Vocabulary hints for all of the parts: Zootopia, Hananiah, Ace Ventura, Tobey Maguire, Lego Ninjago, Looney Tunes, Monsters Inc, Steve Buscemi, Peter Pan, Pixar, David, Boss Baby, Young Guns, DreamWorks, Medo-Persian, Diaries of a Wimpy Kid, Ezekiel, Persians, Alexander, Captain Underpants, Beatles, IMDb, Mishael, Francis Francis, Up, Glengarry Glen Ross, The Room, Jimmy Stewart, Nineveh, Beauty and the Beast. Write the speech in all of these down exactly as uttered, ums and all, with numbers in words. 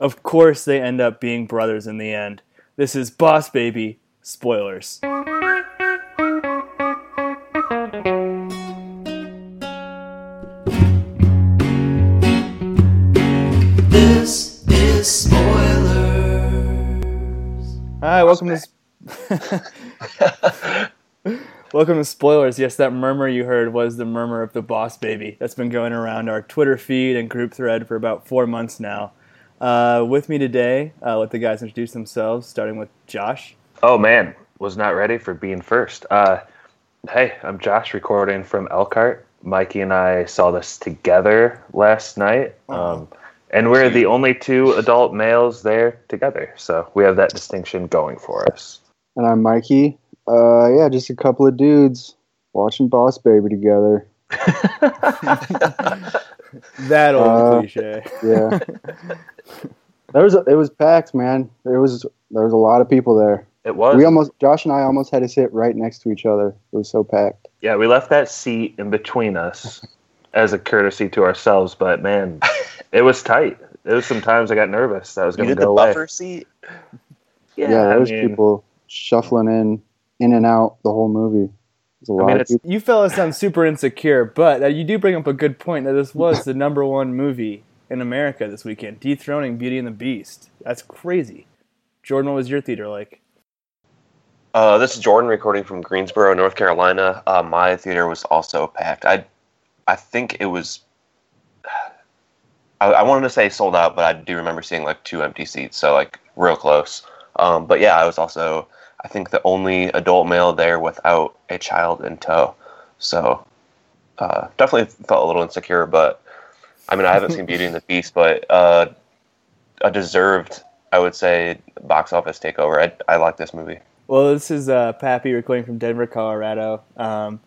Of course they end up being brothers in the end. This is Boss Baby. Spoilers. This is Spoilers. Hi, welcome to... Welcome to Spoilers. Yes, that murmur you heard was the murmur of the Boss Baby. That's been going around our Twitter feed and group thread for about four months now. Uh, with me today, I'll let the guys introduce themselves, starting with Josh. Oh, man. Was not ready for being first. Uh, hey, I'm Josh, recording from Elkhart. Mikey and I saw this together last night. Um, and we're the only two adult males there together. So we have that distinction going for us. And I'm Mikey. Uh, yeah, just a couple of dudes watching Boss Baby together. That old uh, cliche. Yeah. There was a, it was packed, man. There was there was a lot of people there. It was. We almost Josh and I almost had to sit right next to each other. It was so packed. Yeah, we left that seat in between us as a courtesy to ourselves, but man, it was tight. There was some times I got nervous that I was going to go away. You did the buffer seat? Yeah, yeah, there was I mean, people shuffling in, in and out the whole movie. A lot I mean, it's, you fellas sound super insecure, but uh, you do bring up a good point that this was the number one movie in America this weekend, dethroning Beauty and the Beast. That's crazy. Jordan, what was your theater like? Uh, this is Jordan recording from Greensboro, North Carolina. Uh, my theater was also packed. I, I think it was. I, I wanted to say sold out, but I do remember seeing like two empty seats, so like real close. Um, but yeah, I was also. I think the only adult male there without a child in tow. So uh, definitely felt a little insecure, but I mean, I haven't seen Beauty and the Beast, but uh, a deserved, I would say, box office takeover. I, I like this movie. Well, this is uh, Pappy recording from Denver, Colorado. Um,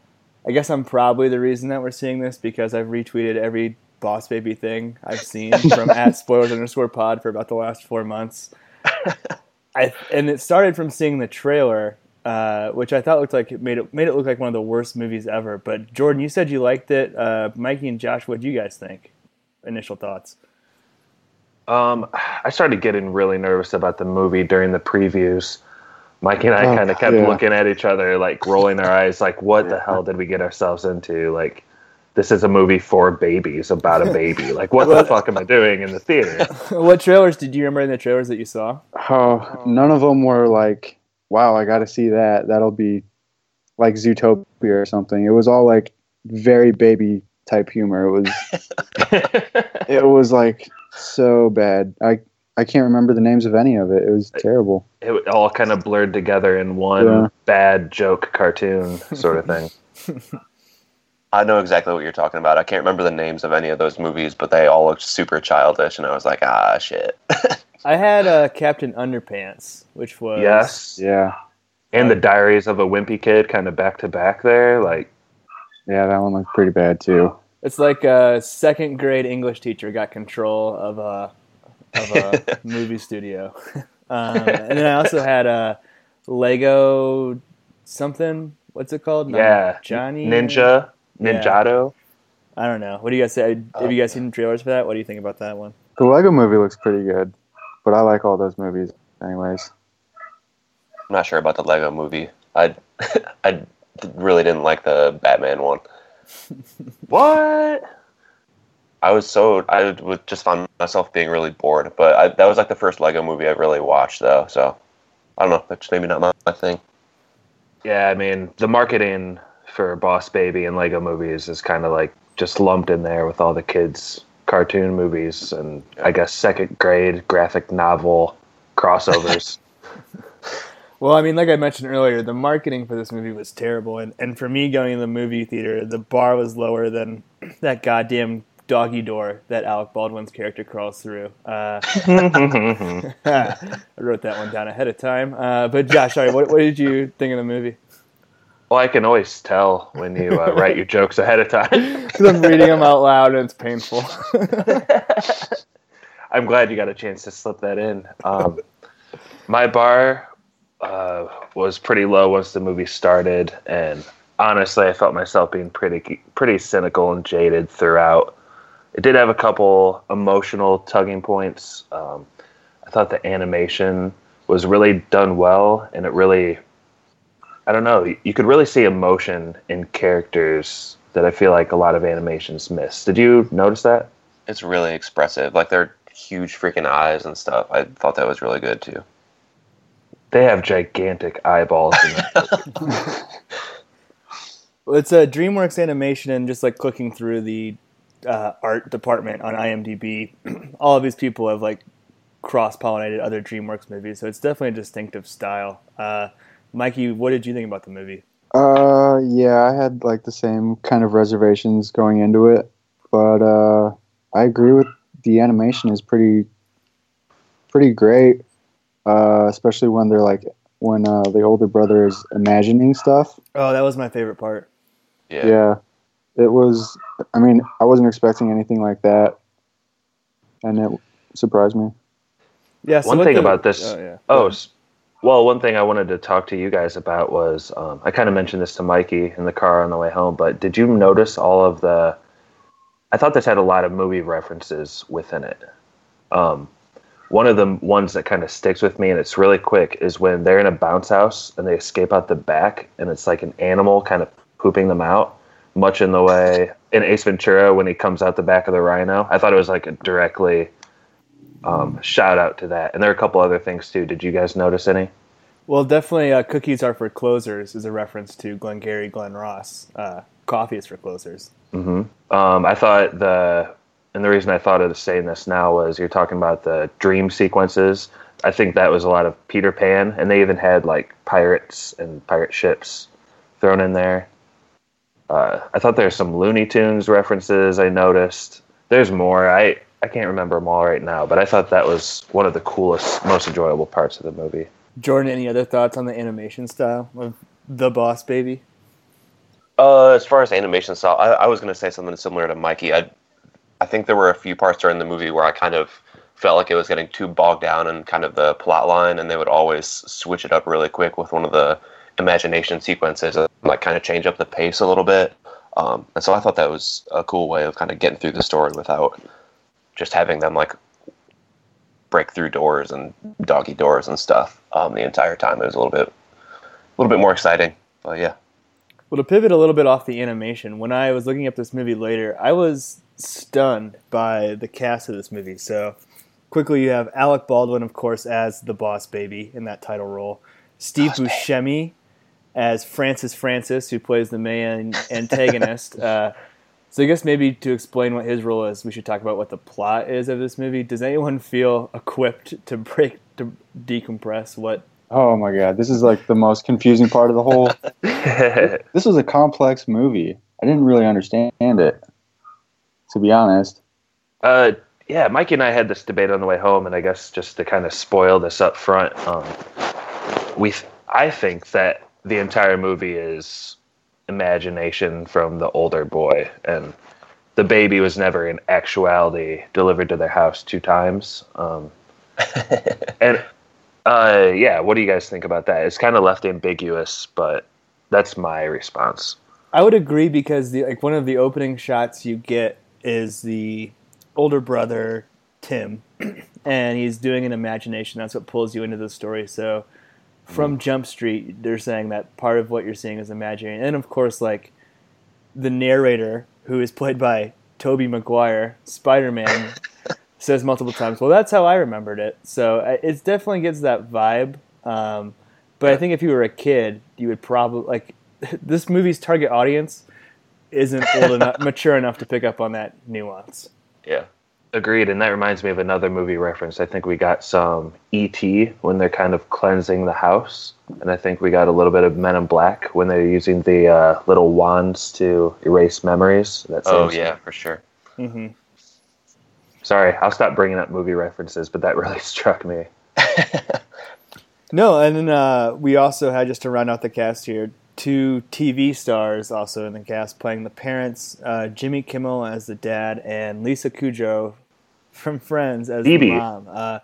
I guess I'm probably the reason that we're seeing this because I've retweeted every Boss Baby thing I've seen from at spoilers underscore pod for about the last four months. I, and it started from seeing the trailer, uh, which I thought looked like it made it made it look like one of the worst movies ever. But Jordan, you said you liked it. Uh, Mikey and Josh, what do you guys think? Initial thoughts. Um, I started getting really nervous about the movie during the previews. Mikey and I oh, kind of kept yeah. looking at each other, like rolling our eyes, like what the hell did we get ourselves into? Like this is a movie for babies about a baby. Like, what the fuck am I doing in the theater? What trailers did you remember in the trailers that you saw? Oh, none of them were like, wow, I got to see that. That'll be like Zootopia or something. It was all like very baby type humor. It was, it was like so bad. I I can't remember the names of any of it. It was terrible. It, it all kind of blurred together in one yeah. bad joke cartoon sort of thing. I know exactly what you're talking about. I can't remember the names of any of those movies, but they all looked super childish, and I was like, ah, shit. I had uh, Captain Underpants, which was... Yes. Yeah. And uh, the Diaries of a Wimpy Kid, kind of back-to-back there. Like, yeah, that one looked pretty bad, too. It's like a second-grade English teacher got control of a, of a movie studio. Um, and then I also had a Lego something. What's it called? No, yeah. Johnny? Ninja. Ninjago? Yeah. I don't know. What do you guys say? Have you guys seen trailers for that? What do you think about that one? The Lego movie looks pretty good, but I like all those movies anyways. I'm not sure about the Lego movie. I I really didn't like the Batman one. What? I was so... I would just find myself being really bored, but I, that was like the first Lego movie I really watched, though, so I don't know. That's maybe not my, my thing. Yeah, I mean, the marketing... for Boss Baby and Lego movies is kind of like just lumped in there with all the kids' cartoon movies and I guess second grade graphic novel crossovers. Well, I mean, like I mentioned earlier, the marketing for this movie was terrible. And, and for me, going to the movie theater, the bar was lower than that goddamn doggy door that Alec Baldwin's character crawls through. Uh, I wrote that one down ahead of time. Uh, but Josh, sorry, what, what did you think of the movie? Well, I can always tell when you uh, write your jokes ahead of time. Because I'm reading them out loud and it's painful. I'm glad you got a chance to slip that in. Um, my bar uh, was pretty low once the movie started, and honestly, I felt myself being pretty pretty cynical and jaded throughout. It did have a couple emotional tugging points. Um, I thought the animation was really done well, and it really, I don't know, you could really see emotion in characters that I feel like a lot of animations miss. Did you notice that? It's really expressive. Like, they're huge freaking eyes and stuff. I thought that was really good, too. They have gigantic eyeballs in that. Well, it's a DreamWorks animation, and just, like, clicking through the Uh, art department on IMDb, all of these people have like cross-pollinated other DreamWorks movies, so it's definitely a distinctive style. uh, Mikey, what did you think about the movie? Uh, yeah, I had like the same kind of reservations going into it, but uh, I agree with the animation is pretty pretty great, uh, especially when they're like when uh, the older brother is imagining stuff. Oh, that was my favorite part. Yeah, yeah. It was, I mean, I wasn't expecting anything like that, and it surprised me. Yeah. So one thing the, about this, oh, yeah. oh well, one thing I wanted to talk to you guys about was, um, I kind of mentioned this to Mikey in the car on the way home, but did you notice all of the, I thought this had a lot of movie references within it. Um, one of the ones that kind of sticks with me, and it's really quick, is when they're in a bounce house and they escape out the back, and it's like an animal kind of pooping them out. Much in the way in Ace Ventura when he comes out the back of the rhino. I thought it was like a directly um, shout out to that. And there are a couple other things too. Did you guys notice any? Well, definitely uh, cookies are for closers is a reference to Glengarry Glen Ross. Uh, coffee is for closers. Mm-hmm. Um, I thought the, and the reason I thought of saying this now was you're talking about the dream sequences. I think that was a lot of Peter Pan, and they even had like pirates and pirate ships thrown in there. Uh, I thought there were some Looney Tunes references I noticed. There's more. I, I can't remember them all right now, but I thought that was one of the coolest, most enjoyable parts of the movie. Jordan, any other thoughts on the animation style of The Boss Baby? Uh, as far as animation style, I, I was going to say something similar to Mikey. I, I think there were a few parts during the movie where I kind of felt like it was getting too bogged down in kind of the plot line, and they would always switch it up really quick with one of the imagination sequences that like kind of change up the pace a little bit, um, and so I thought that was a cool way of kind of getting through the story without just having them like break through doors and doggy doors and stuff um, the entire time. It was a little bit, a little bit more exciting. But yeah. Well, to pivot a little bit off the animation, when I was looking up this movie later, I was stunned by the cast of this movie. So quickly, you have Alec Baldwin, of course, as the Boss Baby in that title role. Steve Boss Buscemi. Baby. As Francis Francis, who plays the main antagonist. Uh, so I guess maybe to explain what his role is, we should talk about what the plot is of this movie. Does anyone feel equipped to break to decompress what? Oh my God, this is like the most confusing part of the whole. This was a complex movie. I didn't really understand it, to be honest. Uh, yeah, Mikey and I had this debate on the way home, and I guess just to kind of spoil this up front, um, we th- I think that. The entire movie is imagination from the older boy, and the baby was never in actuality delivered to their house two times. Um, and uh, yeah, what do you guys think about that? It's kind of left ambiguous, but that's my response. I would agree, because the like one of the opening shots you get is the older brother, Tim, and he's doing an imagination. That's what pulls you into the story. So from Jump Street, they're saying that part of what you're seeing is imaginary. And, of course, like, the narrator, who is played by Tobey Maguire, Spider-Man, says multiple times, well, that's how I remembered it. So it definitely gives that vibe. Um, but I think if you were a kid, you would probably, like, this movie's target audience isn't old enough, mature enough to pick up on that nuance. Yeah. Agreed, and that reminds me of another movie reference. I think we got some E T when they're kind of cleansing the house, and I think we got a little bit of Men in Black when they're using the uh, little wands to erase memories. That oh, yeah, for sure. Mm-hmm. Sorry, I'll stop bringing up movie references, but that really struck me. No, and then uh, we also had, just to round out the cast here, two T V stars also in the cast playing the parents, uh, Jimmy Kimmel as the dad and Lisa Kudrow from Friends as Phoebe. The mom. Uh,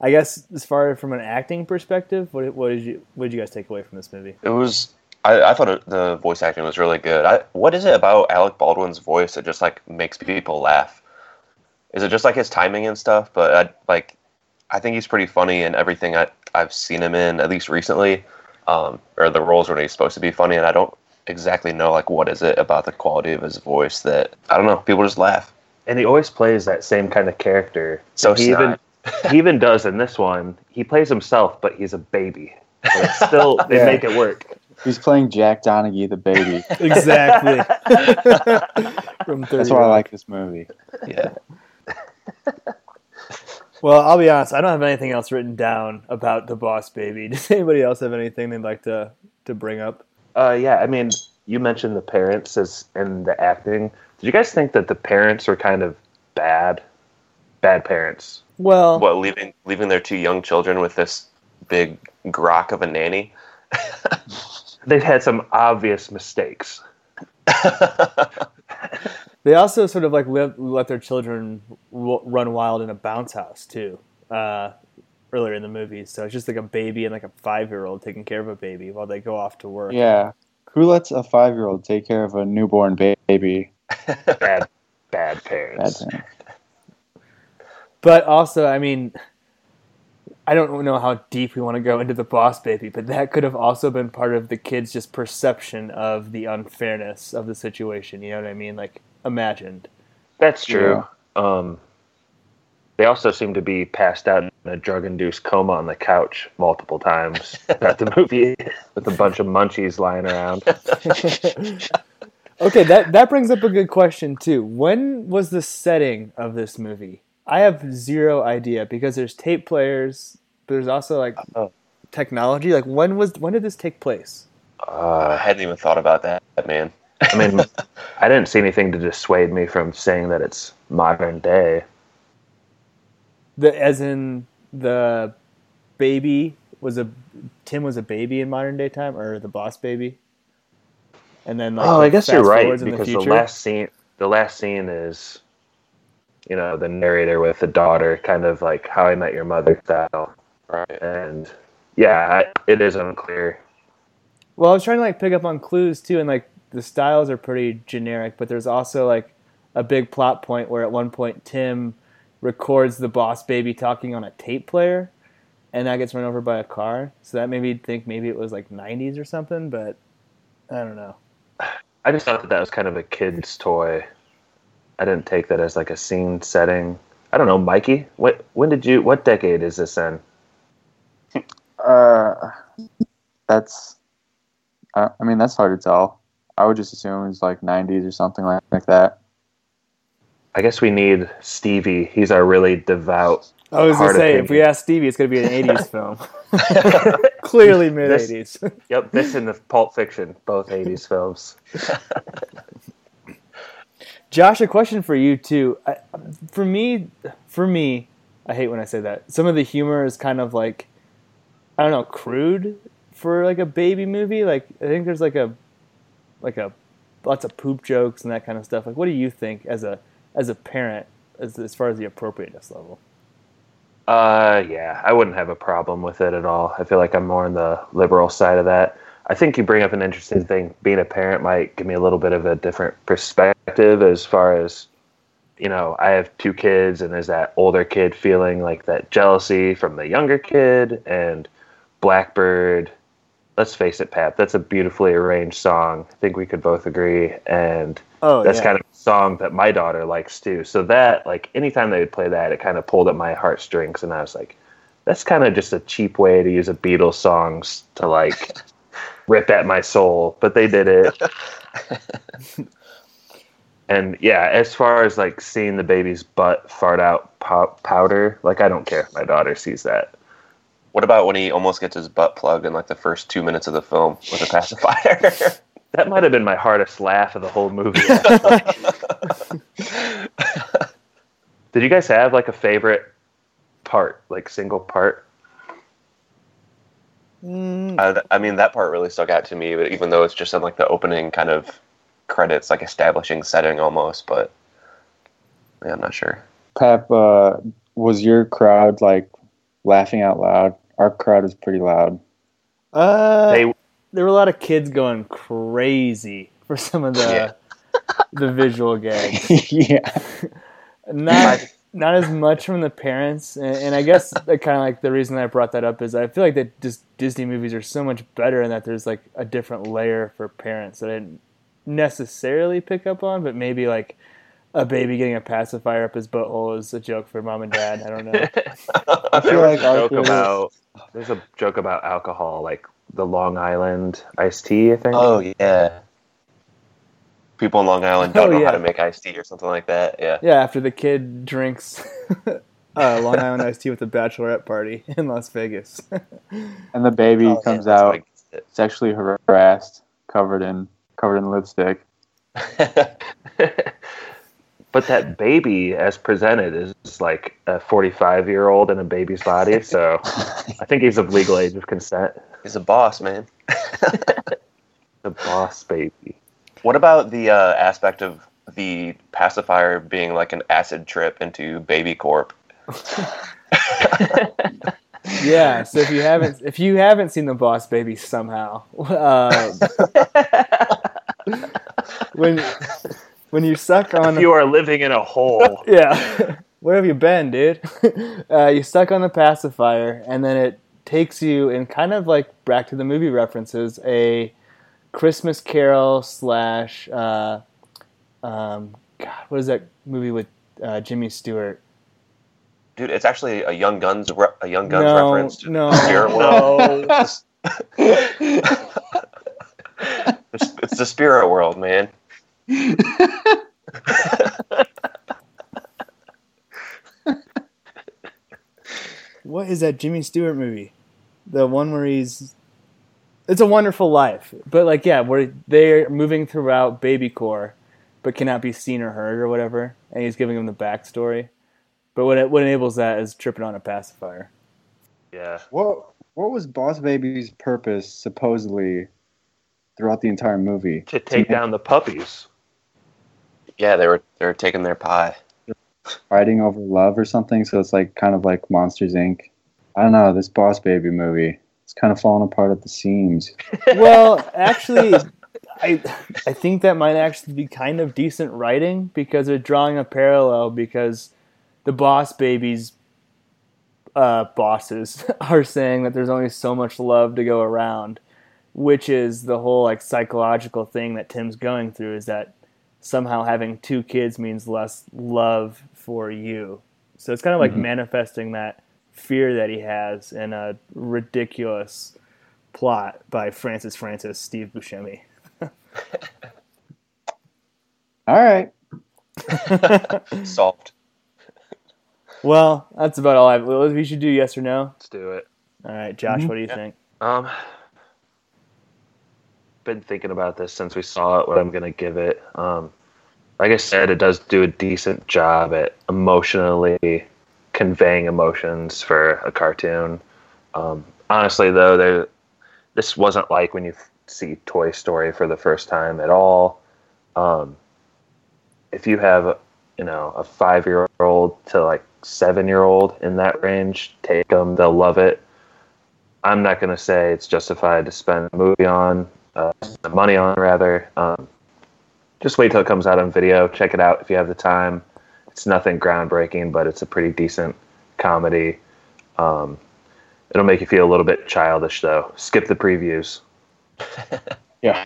I guess as far as from an acting perspective, what, what did you what did you guys take away from this movie? It was I, I thought it, the voice acting was really good. I, what is it about Alec Baldwin's voice that just like makes people laugh? is it just like his timing and stuff? But I, like, I think he's pretty funny in everything I, I've seen him in, at least recently, um, or the roles where he's supposed to be funny. And I don't exactly know like what is it about the quality of his voice that, I don't know, people just laugh. And he always plays that same kind of character. So he even, he even does in this one. He plays himself, but he's a baby. But it's still, they yeah. make it work. He's playing Jack Donaghy, the baby. Exactly. From That's why I like this movie. Yeah. Well, I'll be honest. I don't have anything else written down about the Boss Baby. Does anybody else have anything they'd like to, to bring up? Uh, yeah, I mean, you mentioned the parents as and the acting. Did you guys think that the parents were kind of bad, bad parents? Well, what, leaving leaving their two young children with this big grok of a nanny? They've had some obvious mistakes. They also sort of like live, let their children w- run wild in a bounce house too, uh, earlier in the movie. So it's just like a baby and like a five-year-old taking care of a baby while they go off to work. Yeah, who lets a five-year-old take care of a newborn baby? Bad, bad parents. Bad parents. But also, I mean, I don't know how deep we want to go into the Boss Baby, but that could have also been part of the kid's just perception of the unfairness of the situation. You know what I mean? Like, imagined. That's true. Yeah. Um, they also seem to be passed out in a drug-induced coma on the couch multiple times throughout the movie with a bunch of munchies lying around. Okay, that, that brings up a good question, too. When was the setting of this movie? I have zero idea because there's tape players, but there's also like oh. technology. Like when was when did this take place? Uh, I hadn't even thought about that, man. I mean, I didn't see anything to dissuade me from saying that it's modern day. The as in the baby was a Tim was a baby in modern day time, or the Boss Baby, and then like oh, I guess you're right because the, the last scene the last scene is. You know, the narrator with the daughter, kind of like How I Met Your Mother style. Right. And, yeah, I, it is unclear. Well, I was trying to, like, pick up on clues, too, and, like, the styles are pretty generic, but there's also, like, a big plot point where at one point Tim records the Boss Baby talking on a tape player, and that gets run over by a car. So that made me think maybe it was, like, nineties or something, but I don't know. I just thought that that was kind of a kid's toy. I didn't take that as like a scene setting. I don't know, Mikey. What? When did you? What decade is this in? Uh, that's. Uh, I mean, that's hard to tell. I would just assume it's like nineties or something like, like that. I guess we need Stevie. He's our really devout. I was gonna say, if we ask Stevie, it's gonna be an eighties film. Clearly mid eighties. Yep, this and the Pulp Fiction, both eighties films. Josh, a question for you, too. I, for me, for me, I hate when I say that. Some of the humor is kind of like, I don't know, crude for like a baby movie. Like, I think there's like a, like a, lots of poop jokes and that kind of stuff. Like, what do you think as a, as a parent, as, as far as the appropriateness level? Uh, yeah, I wouldn't have a problem with it at all. I feel like I'm more on the liberal side of that. I think you bring up an interesting thing. Being a parent might give me a little bit of a different perspective as far as, you know, I have two kids and there's that older kid feeling like that jealousy from the younger kid and Blackbird. Let's face it, Pat, that's a beautifully arranged song. I think we could both agree. And oh, that's yeah. kind of a song that my daughter likes too. So that, like, anytime they would play that, it kind of pulled at my heartstrings and I was like, that's kind of just a cheap way to use a Beatles song to like... rip at my soul, but they did it. And yeah, as far as like seeing the baby's butt fart out pow- powder, like I don't care if my daughter sees that. What about when he almost gets his butt plugged in like the first two minutes of the film with a pacifier? That might have been my hardest laugh of the whole movie. Did you guys have like a favorite part, like single part? Mm. Uh, I mean, that part really stuck out to me, but even though it's just in like the opening kind of credits, like establishing setting almost, but yeah, I'm not sure. Pep, uh, was your crowd like laughing out loud? Our crowd was pretty loud. Uh, they... There were a lot of kids going crazy for some of the yeah. the visual gags. Yeah. Not... My, not as much from the parents, and, and I guess kind of like the reason that I brought that up is I feel like that just Disney movies are so much better in that there's like a different layer for parents that I didn't necessarily pick up on, but maybe like a baby getting a pacifier up his butthole is a joke for mom and dad. I don't know. I feel like joke about, there's a joke about alcohol, like the Long Island iced tea, I think. Oh yeah. People in Long Island don't oh, know yeah. how to make iced tea or something like that. Yeah. Yeah. After the kid drinks uh, Long Island iced tea with the bachelorette party in Las Vegas, and the baby oh, comes yeah, out like sexually harassed, covered in covered in lipstick. But that baby, as presented, is like a forty-five-year-old in a baby's body. So I think he's of legal age of consent. He's a boss, man. The boss baby. What about the uh, aspect of the pacifier being like an acid trip into Baby Corp? Yeah. So if you haven't, if you haven't seen The Boss Baby somehow, uh, when when you suck on, if you are living in a hole. Yeah. Where have you been, dude? Uh, you suck on the pacifier, and then it takes you in kind of like back to the movie references a. Christmas Carol slash, uh, um, God, what is that movie with uh, Jimmy Stewart? Dude, it's actually a Young Guns, re- a Young Guns no, reference. To no, no, no. it's, it's the spirit world, man. What is that Jimmy Stewart movie? The one where he's. It's a Wonderful Life, but like, yeah, where they're moving throughout Baby Corps, but cannot be seen or heard or whatever, and he's giving them the backstory. But what it, what enables that is tripping on a pacifier. Yeah. What what was Boss Baby's purpose supposedly throughout the entire movie? To take down the puppies. Yeah, they were they were taking their pie. Fighting over love or something. So it's like kind of like Monsters Incorporated. I don't know this Boss Baby movie. It's kind of falling apart at the seams. Well, actually, I I think that might actually be kind of decent writing because they're drawing a parallel because the Boss Baby's uh, bosses are saying that there's only so much love to go around, which is the whole like psychological thing that Tim's going through is that somehow having two kids means less love for you. So it's kind of like mm-hmm. manifesting that fear that he has in a ridiculous plot by Francis Francis, Steve Buscemi. All right. Solved. Well, that's about all I have. We should do yes or no. Let's do it. All right, Josh, mm-hmm. what do you yeah. think? Um, been thinking about this since we saw it, what I'm going to give it. Um, like I said, it does do a decent job at emotionally conveying emotions for a cartoon. Um, honestly, though, there this wasn't like when you f- see Toy Story for the first time at all. Um, if you have, you know, a five-year-old to like seven-year-old in that range, take them; they'll love it. I'm not going to say it's justified to spend a movie on, uh, the money on rather. Um, just wait till it comes out on video. Check it out if you have the time. It's nothing groundbreaking, but it's a pretty decent comedy. Um, it'll make you feel a little bit childish, though. Skip the previews. Yeah.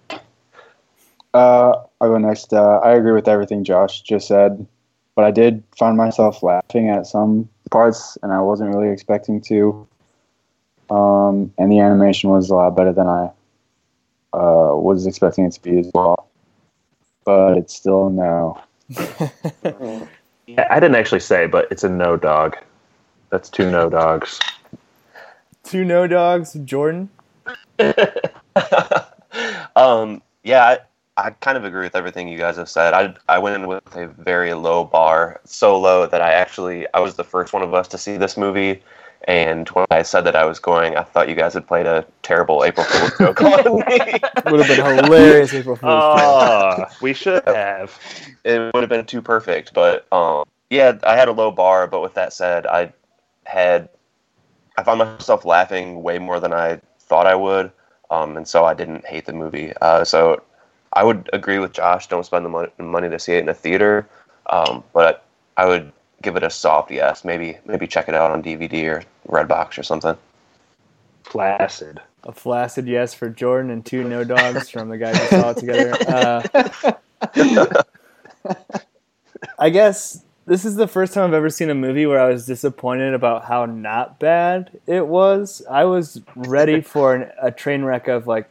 Uh, I'll go next. Uh, I agree with everything Josh just said, but I did find myself laughing at some parts, and I wasn't really expecting to. Um, and the animation was a lot better than I uh, was expecting it to be as well. But it's still no. I didn't actually say, but it's a no dog. That's two no dogs. Two no dogs, Jordan? um, yeah, I, I kind of agree with everything you guys have said. I, I went in with a very low bar, so low that I actually, I was the first one of us to see this movie, and when I said that I was going, I thought you guys had played a terrible April Fool's joke on me. Would have been hilarious April Fool's joke. Uh, we should have. It would have been too perfect, but um, yeah, I had a low bar, but with that said, I had, I found myself laughing way more than I thought I would, um, and so I didn't hate the movie. Uh, so I would agree with Josh, don't spend the money to see it in a theater, um, but I would give it a soft yes. Maybe maybe check it out on D V D or Redbox or something. Flaccid. A flaccid yes for Jordan and two no dogs from the guy we saw it together. Uh, I guess this is the first time I've ever seen a movie where I was disappointed about how not bad it was. I was ready for an, a train wreck of like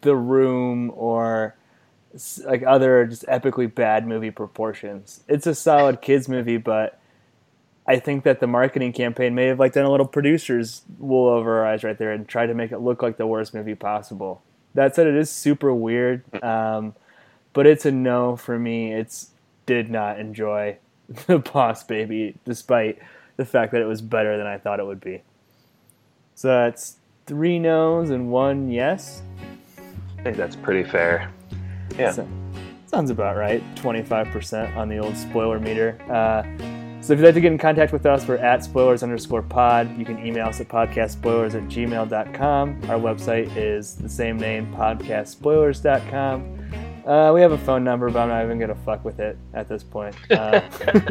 The Room or like other just epically bad movie proportions. It's a solid kids movie, but I think that the marketing campaign may have like done a little producer's wool over our eyes right there and tried to make it look like the worst movie possible. That said, it is super weird, um, but it's a no for me. It's did not enjoy The Boss Baby, despite the fact that it was better than I thought it would be. So that's three no's and one yes. I think that's pretty fair. Yeah, so, sounds about right. twenty-five percent on the old spoiler meter. Uh, So if you'd like to get in contact with us, we're at spoilers underscore pod. You can email us at podcast spoilers at gmail dot com. Our website is the same name, podcast spoilers dot com. Uh, we have a phone number, but I'm not even going to fuck with it at this point. Uh, I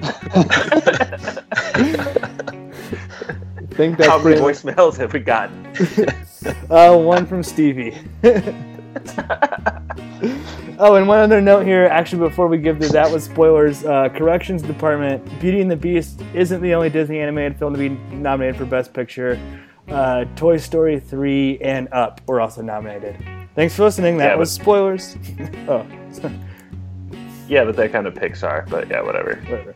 think that's How many voicemails have we gotten? uh, one from Stevie. Oh, and one other note here, actually, before we give the That Was Spoilers, uh, Corrections Department, Beauty and the Beast isn't the only Disney animated film to be nominated for Best Picture. Uh, Toy Story three and Up were also nominated. Thanks for listening. That yeah, was but... spoilers. Oh, yeah, but that kind of Pixar, but yeah, whatever. Whatever.